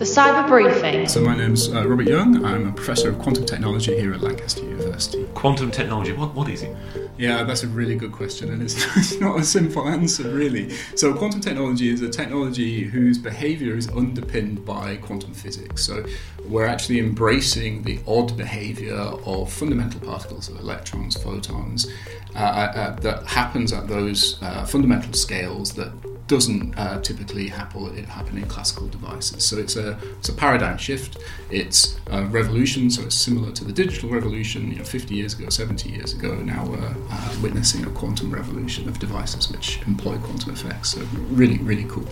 The Cyber Briefing. So my name's Robert Young. I'm a professor of quantum technology here at Lancaster University. Quantum technology, what is it? Yeah, that's a really good question, and it's not a simple answer, really. So quantum technology is a technology whose behaviour is underpinned by quantum physics. So we're actually embracing the odd behaviour of fundamental particles, of electrons, photons, that happens at those fundamental scales that doesn't typically happen in classical devices. So it's a paradigm shift. It's a revolution, so it's similar to the digital revolution, 50 years ago, 70 years ago. Now we're witnessing a quantum revolution of devices which employ quantum effects. So really, really cool.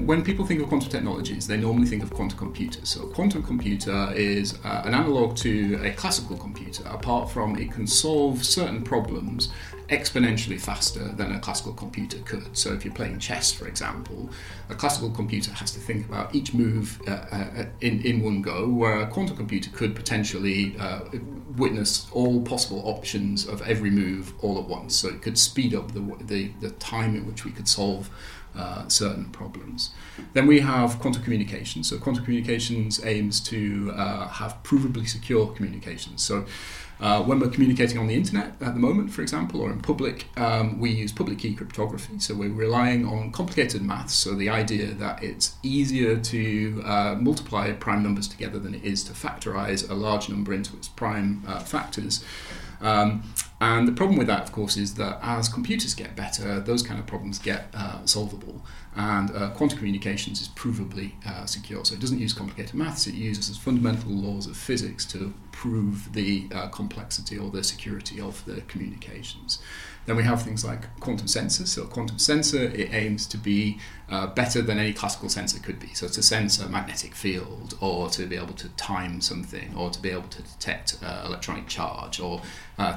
When people think of quantum technologies, they normally think of quantum computers. So a quantum computer is an analogue to a classical computer, apart from it can solve certain problems exponentially faster than a classical computer could. So if you're playing chess, for example, a classical computer has to think about each move in one go, where a quantum computer could potentially witness all possible options of every move all at once. So it could speed up the time in which we could solve certain problems. Then we have quantum communications. So quantum communications aims to have provably secure communications. So when we're communicating on the internet at the moment, for example, or in public, we use public key cryptography. So we're relying on complicated maths. So the idea that it's easier to multiply prime numbers together than it is to factorize a large number into its prime factors. And the problem with that, of course, is that as computers get better, those kind of problems get solvable. And quantum communications is provably secure. So it doesn't use complicated maths, it uses fundamental laws of physics to prove the complexity or the security of the communications. Then we have things like quantum sensors. So a quantum sensor, it aims to be better than any classical sensor could be. So to sense a magnetic field, or to be able to time something, or to be able to detect electronic charge, or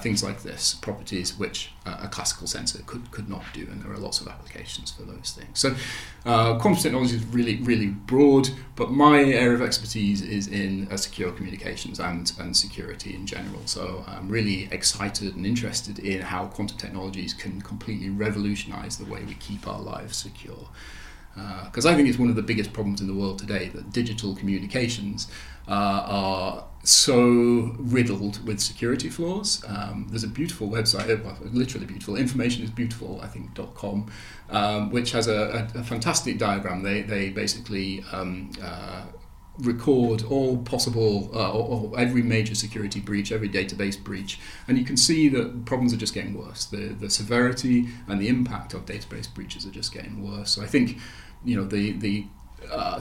things like this, properties which a classical sensor could not do, and there are lots of applications for those things. So quantum technology is really, really broad, but my area of expertise is in secure communications and security in general. So I'm really excited and interested in how quantum technologies can completely revolutionize the way we keep our lives secure. Because I think it's one of the biggest problems in the world today, that digital communications are so riddled with security flaws. There's a beautiful website, well, literally beautiful, information is beautiful, I think, .com, which has a fantastic diagram. They basically record all possible, or every major security breach, every database breach, and you can see that problems are just getting worse. The severity and the impact of database breaches are just getting worse. So I think, the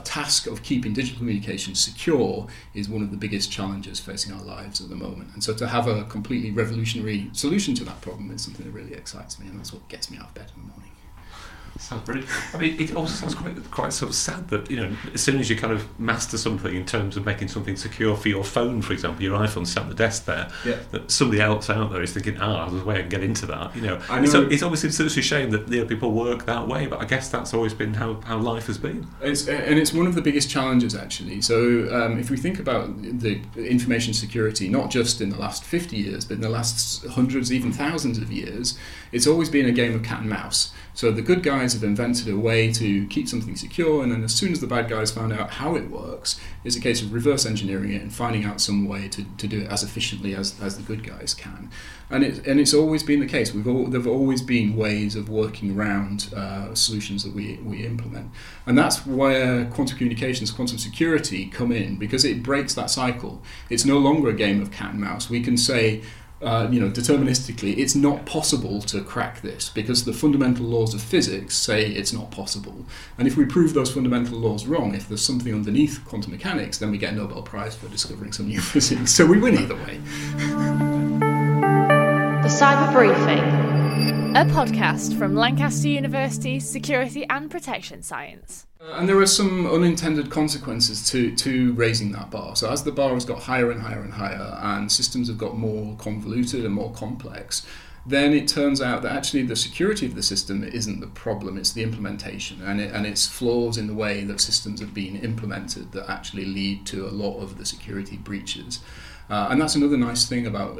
task of keeping digital communication secure is one of the biggest challenges facing our lives at the moment. And so to have a completely revolutionary solution to that problem is something that really excites me, and that's what gets me out of bed in the morning. Sounds brilliant. I mean, it also sounds quite sort of sad that, as soon as you kind of master something in terms of making something secure for your phone, for example, your iPhone sat at the desk there, yeah, that somebody else out there is thinking, there's a way I can get into that. It's always such a shame that people work that way, but I guess that's always been how life has been. It's one of the biggest challenges, actually. So if we think about the information security, not just in the last 50 years, but in the last hundreds, even thousands of years, it's always been a game of cat and mouse. So the good guys have invented a way to keep something secure, and then as soon as the bad guys found out how it works, it's a case of reverse engineering it and finding out some way to do it as efficiently as the good guys can. And it's always been the case. There've always been ways of working around solutions that we implement. And that's where quantum communications, quantum security come in, because it breaks that cycle. It's no longer a game of cat and mouse. We can say, deterministically, it's not possible to crack this because the fundamental laws of physics say it's not possible. And if we prove those fundamental laws wrong, if there's something underneath quantum mechanics, then we get a Nobel Prize for discovering some new physics. So we win either way. The Cyber Briefing, a podcast from Lancaster University's Security and Protection Science. And there are some unintended consequences to raising that bar. So as the bar has got higher and higher and higher, and systems have got more convoluted and more complex, then it turns out that actually the security of the system isn't the problem, it's the implementation and its flaws in the way that systems have been implemented that actually lead to a lot of the security breaches. And that's another nice thing about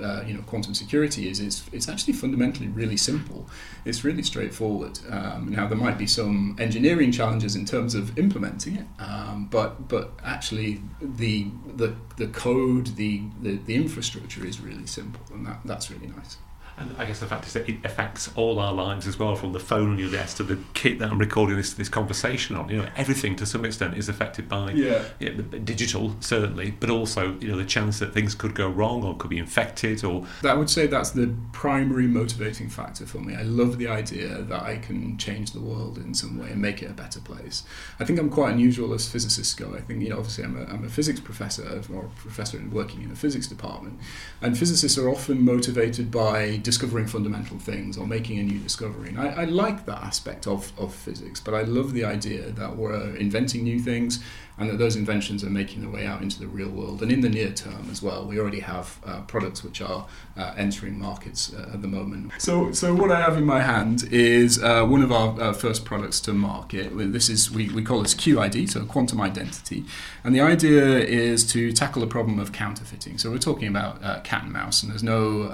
quantum security is it's actually fundamentally really simple. It's really straightforward. Now there might be some engineering challenges in terms of implementing it, but actually the code, the infrastructure is really simple, and that's really nice. And I guess the fact is that it affects all our lives as well, from the phone on your desk to the kit that I'm recording this conversation on. Everything to some extent is affected by digital, certainly, but also the chance that things could go wrong or could be infected. Or I would say that's the primary motivating factor for me. I love the idea that I can change the world in some way and make it a better place. I think I'm quite unusual as physicists go. I think obviously I'm a physics professor or a professor working in a physics department, and physicists are often motivated by discovering fundamental things or making a new discovery. And I like that aspect of physics, but I love the idea that we're inventing new things and that those inventions are making their way out into the real world. And in the near term as well, we already have products which are entering markets at the moment. So what I have in my hand is one of our first products to market. This is, we call this QID, so quantum identity. And the idea is to tackle the problem of counterfeiting. So we're talking about cat and mouse, and there's no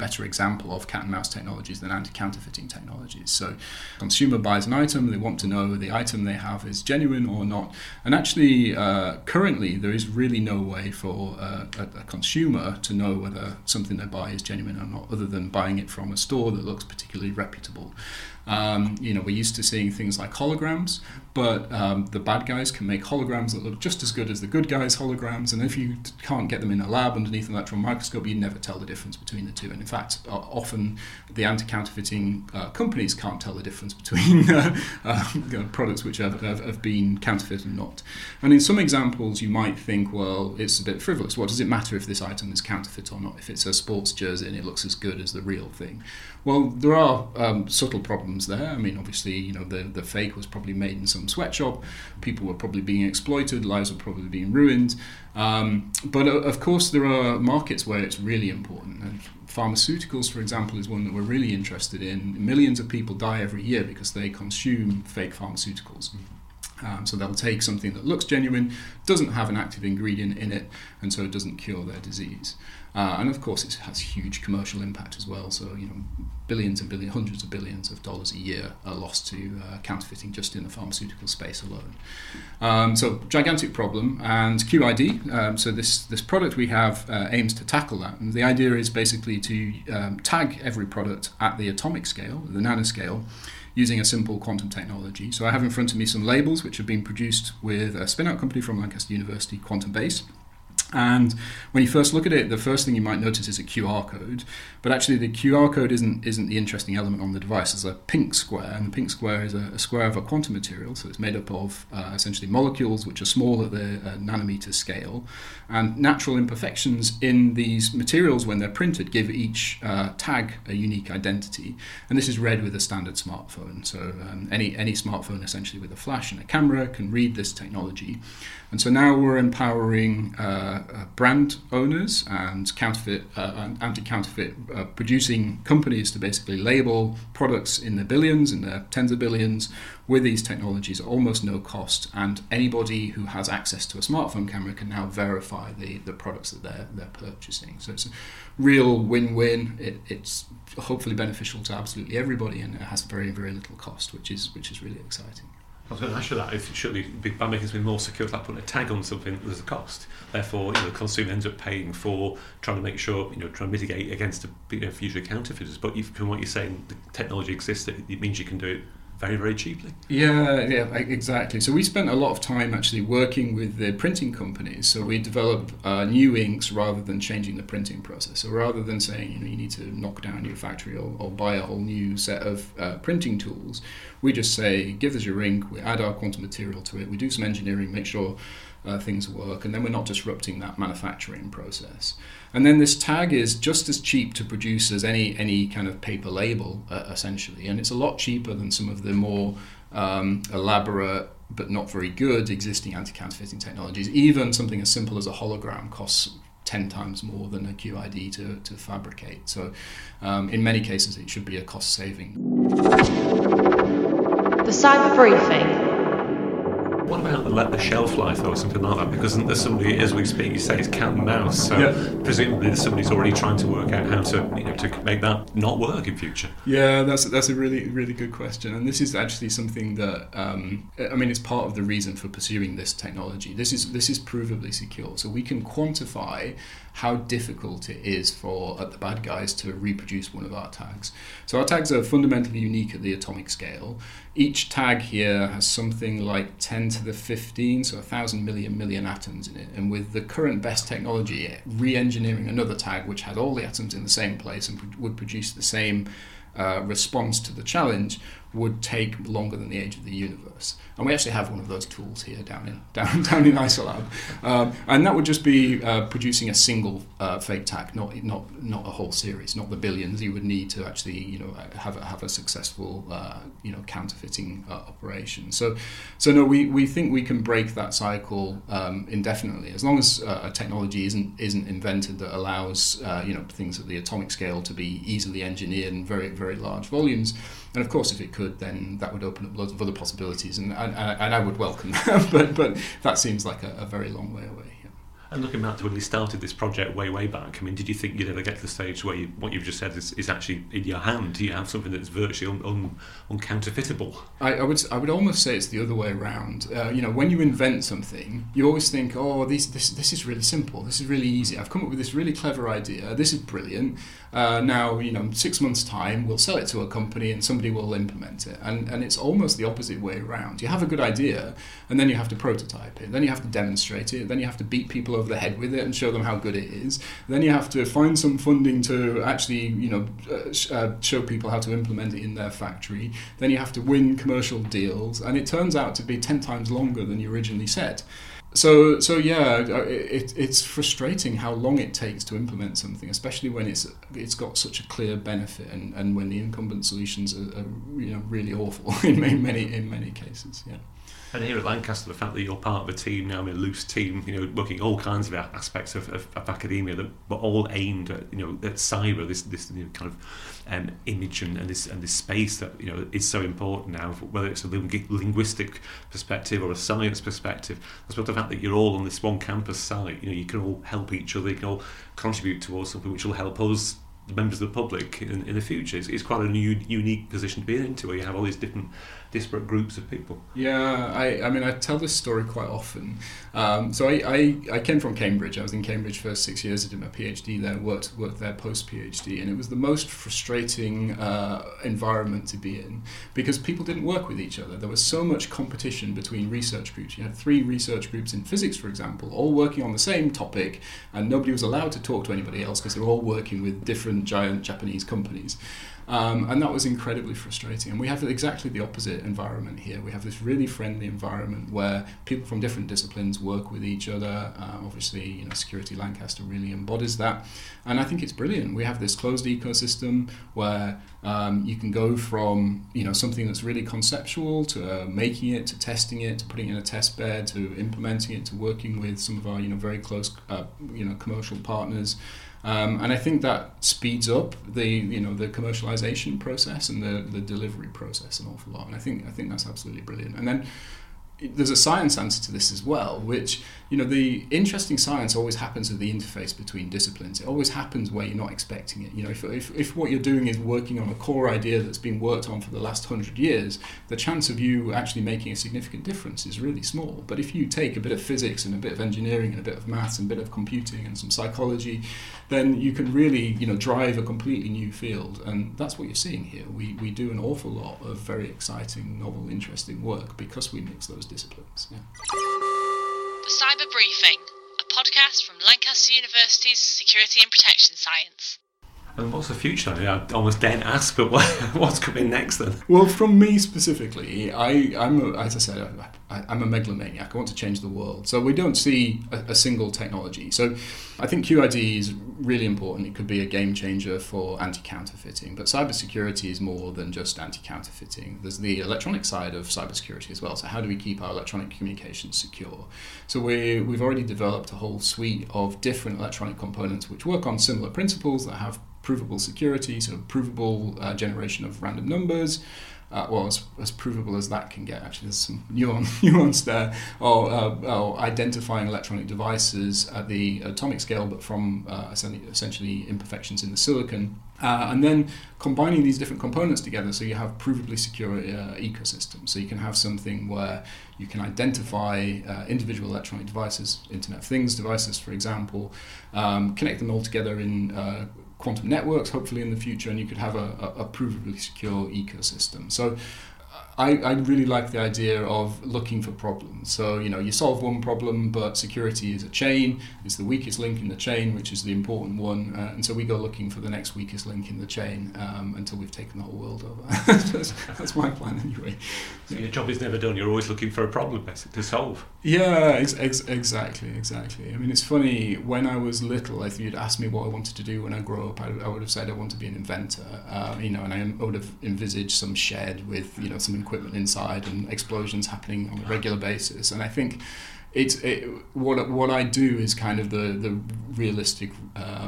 better example of cat and mouse technologies than anti-counterfeiting technologies. So consumer buys an item, they want to know the item they have is genuine or not. And actually, currently, there is really no way for a consumer to know whether something they buy is genuine or not, other than buying it from a store that looks particularly reputable. We're used to seeing things like holograms, but the bad guys can make holograms that look just as good as the good guys' holograms, and if you can't get them in a lab underneath an electron microscope, you never tell the difference between the two. And in fact, often the anti-counterfeiting companies can't tell the difference between products which have been counterfeited and not. And in some examples, you might think, well, it's a bit frivolous. What does it matter if this item is counterfeit or not? If it's a sports jersey and it looks as good as the real thing? Well, there are subtle problems there. I mean, obviously, the fake was probably made in some sweatshop. People were probably being exploited. Lives were probably being ruined. But of course, there are markets where it's really important. And pharmaceuticals, for example, is one that we're really interested in. Millions of people die every year because they consume fake pharmaceuticals. So they'll take something that looks genuine, doesn't have an active ingredient in it, and so it doesn't cure their disease. And of course, it has huge commercial impact as well. So, billions and billions, hundreds of billions of dollars a year are lost to counterfeiting just in the pharmaceutical space alone. So, gigantic problem. And QID, so this product we have aims to tackle that. And the idea is basically to tag every product at the atomic scale, the nanoscale, using a simple quantum technology. So I have in front of me some labels which have been produced with a spin-out company from Lancaster University, Quantum Base. And when you first look at it, the first thing you might notice is a QR code. But actually, the QR code isn't the interesting element on the device. There's a pink square, and the pink square is a square of a quantum material. So it's made up of essentially molecules which are small at the nanometer scale. And natural imperfections in these materials, when they're printed, give each tag a unique identity. And this is read with a standard smartphone. So any smartphone essentially with a flash and a camera can read this technology. And so now we're empowering brand owners and anti-counterfeit producing companies to basically label products in the billions, in the tens of billions, with these technologies at almost no cost. And anybody who has access to a smartphone camera can now verify the products that they're purchasing. So it's a real win-win. It's hopefully beneficial to absolutely everybody, and it has very, very little cost, which is really exciting. I was going to ask you that, if surely by making something more secure, like putting a tag on something, there's a cost. Therefore, the consumer ends up paying for trying to make sure, trying to mitigate against future counterfeiters. But from what you're saying, the technology exists, it means you can do it very, very cheaply. Yeah, exactly. So we spent a lot of time actually working with the printing companies. So we develop new inks rather than changing the printing process. So rather than saying, you need to knock down your factory or buy a whole new set of printing tools, we just say, give us your ink, we add our quantum material to it, we do some engineering, make sure things work, and then we're not disrupting that manufacturing process. And then this tag is just as cheap to produce as any kind of paper label, essentially, and it's a lot cheaper than some of the more elaborate but not very good existing anti-counterfeiting technologies. Even something as simple as a hologram costs 10 times more than a QID to fabricate. So in many cases, it should be a cost saving. The Cyber Briefing. what about the shelf life or something like that? Because isn't there somebody, as we speak, you say it's cat and mouse, so presumably somebody's already trying to work out how to, you know, to make that not work in future. Yeah, that's a really, really good question. And this is actually something that, I mean, it's part of the reason for pursuing this technology. This is provably secure. So we can quantify how difficult it is for the bad guys to reproduce one of our tags. So our tags are fundamentally unique at the atomic scale. Each tag here has something like 10 to the 15, so 1,000 million atoms in it. And with the current best technology, re-engineering another tag which had all the atoms in the same place and would produce the same response to the challenge would take longer than the age of the universe. And we actually have one of those tools here down in Isolab. And that would just be producing a single fake tag, not a whole series, not the billions you would need to actually, you know, have a successful counterfeiting operation. So no, we think we can break that cycle indefinitely, as long as a technology isn't invented that allows things at the atomic scale to be easily engineered in very, very large volumes. And of course, if it could, then that would open up loads of other possibilities, and I would welcome that. but that seems like a very long way away. Yeah. And looking back to when you started this project way back, I mean, did you think you'd ever get to the stage where what you've just said is actually in your hand? Do you have something that's virtually uncounterfeitable? I would almost say it's the other way around. When you invent something, you always think, oh, this is really simple, this is really easy. I've come up with this really clever idea. This is brilliant. Now, 6 months' time, we'll sell it to a company and somebody will implement it. And it's almost the opposite way around. You have a good idea, and then you have to prototype it. Then you have to demonstrate it. Then you have to beat people over the head with it and show them how good it is. Then you have to find some funding to actually, show people how to implement it in their factory. Then you have to win commercial deals. And it turns out to be 10 times longer than you originally said. So yeah, it's frustrating how long it takes to implement something, especially when it's got such a clear benefit, and when the incumbent solutions are really awful in many cases. Yeah. And here at Lancaster, the fact that you're part of a team now, a loose team, working all kinds of aspects of academia that were all aimed at, at cyber, this kind of image and this space that, is so important now, whether it's a linguistic perspective or a science perspective. I suppose the fact that you're all on this one campus site, you can all help each other, you can all contribute towards something which will help us, the members of the public, in the future. It's quite a unique position to be into, where you have all these different disparate groups of people. Yeah, I tell this story quite often. So I came from Cambridge. I was in Cambridge for 6 years. I did my PhD there, worked there post-PhD, and it was the most frustrating environment to be in, because people didn't work with each other. There was so much competition between research groups. You had 3 research groups in physics, for example, all working on the same topic, and nobody was allowed to talk to anybody else because they were all working with different giant Japanese companies. And that was incredibly frustrating. And we have exactly the opposite environment here. We have this really friendly environment where people from different disciplines work with each other. Obviously, Security Lancaster really embodies that. And I think it's brilliant. We have this closed ecosystem where you can go from, something that's really conceptual to making it, to testing it, to putting it in a test bed, to implementing it, to working with some of our, very close, commercial partners. And I think that speeds up the commercialization process and the delivery process an awful lot. And I think that's absolutely brilliant. And then there's a science answer to this as well, which, the interesting science always happens at the interface between disciplines. It always happens where you're not expecting it. If what you're doing is working on a core idea that's been worked on for the last 100 years, the chance of you actually making a significant difference is really small. But if you take a bit of physics and a bit of engineering and a bit of maths and a bit of computing and some psychology, then you can really, drive a completely new field. And that's what you're seeing here. We do an awful lot of very exciting, novel, interesting work because we mix those disciplines. Yeah. The Cyber Briefing, a podcast from Lancaster University's Security and Protection Science. And what's the future? I almost daren't ask, but what's coming next then? Well, from me specifically, I'm a megalomaniac. I want to change the world. So we don't see a single technology. So I think QID is really important. It could be a game changer for anti-counterfeiting. But cybersecurity is more than just anti-counterfeiting. There's the electronic side of cybersecurity as well. So how do we keep our electronic communications secure? So we've already developed a whole suite of different electronic components which work on similar principles that have provable security, so provable generation of random numbers, well, as provable as that can get. Actually, there's some nuance there, or identifying electronic devices at the atomic scale, but from essentially imperfections in the silicon. And then combining these different components together, so you have provably secure ecosystems. So you can have something where you can identify individual electronic devices, Internet of Things devices, for example, connect them all together in quantum networks, hopefully in the future, and you could have a provably secure ecosystem. So I really like the idea of looking for problems. So, you know, you solve one problem, but security is a chain. It's the weakest link in the chain, which is the important one. And so we go looking for the next weakest link in the chain until we've taken the whole world over. That's my plan anyway. So your job is never done. You're always looking for a problem to solve. Yeah, exactly. I mean, it's funny. When I was little, if you'd asked me what I wanted to do when I grow up, I would have said I want to be an inventor. And I would have envisaged some shed with, some equipment inside and explosions happening on a regular basis. And I think what I do is kind of the realistic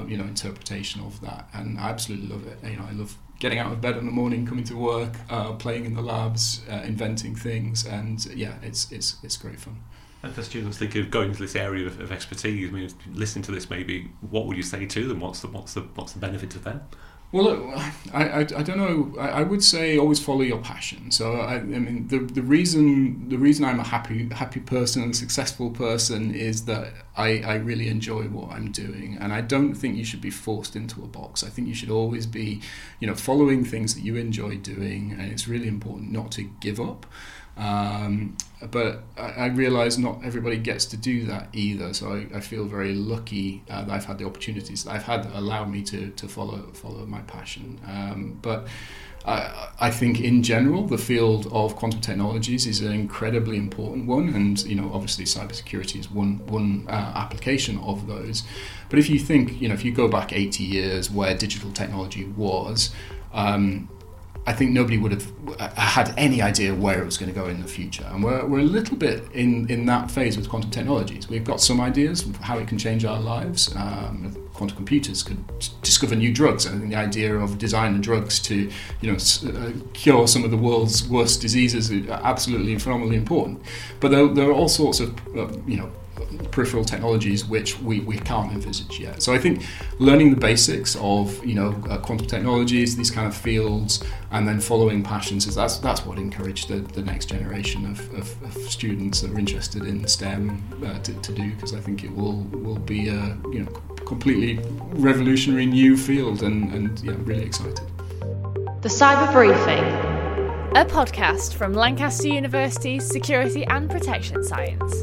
interpretation of that, and I absolutely love it. I love getting out of bed in the morning, coming to work, playing in the labs, inventing things, and yeah, it's great fun. And for students thinking of going into this area of expertise, I mean, listening to this, maybe what would you say to them? What's the benefit to them? Well, look, I don't know. I would say always follow your passion. So I mean, the reason I'm a happy person and a successful person is that I really enjoy what I'm doing, and I don't think you should be forced into a box. I think you should always be, following things that you enjoy doing, and it's really important not to give up. But I realise not everybody gets to do that either, so I feel very lucky that I've had the opportunities that I've had that allow me to follow my passion. But I think in general the field of quantum technologies is an incredibly important one, and obviously cybersecurity is one application of those. But if you think, if you go back 80 years where digital technology was, I think nobody would have had any idea where it was going to go in the future. And we're a little bit in that phase with quantum technologies. We've got some ideas of how it can change our lives. Quantum computers could discover new drugs. I think the idea of designing drugs to cure some of the world's worst diseases is absolutely phenomenally important. But there are all sorts of peripheral technologies which we can't envisage yet. So I think learning the basics of quantum technologies, these kind of fields, and then following passions is that's what encouraged the next generation of students that are interested in STEM to do, because I think it will be a completely revolutionary new field, and really excited. The Cyber Briefing, a podcast from Lancaster University's Security and Protection Science.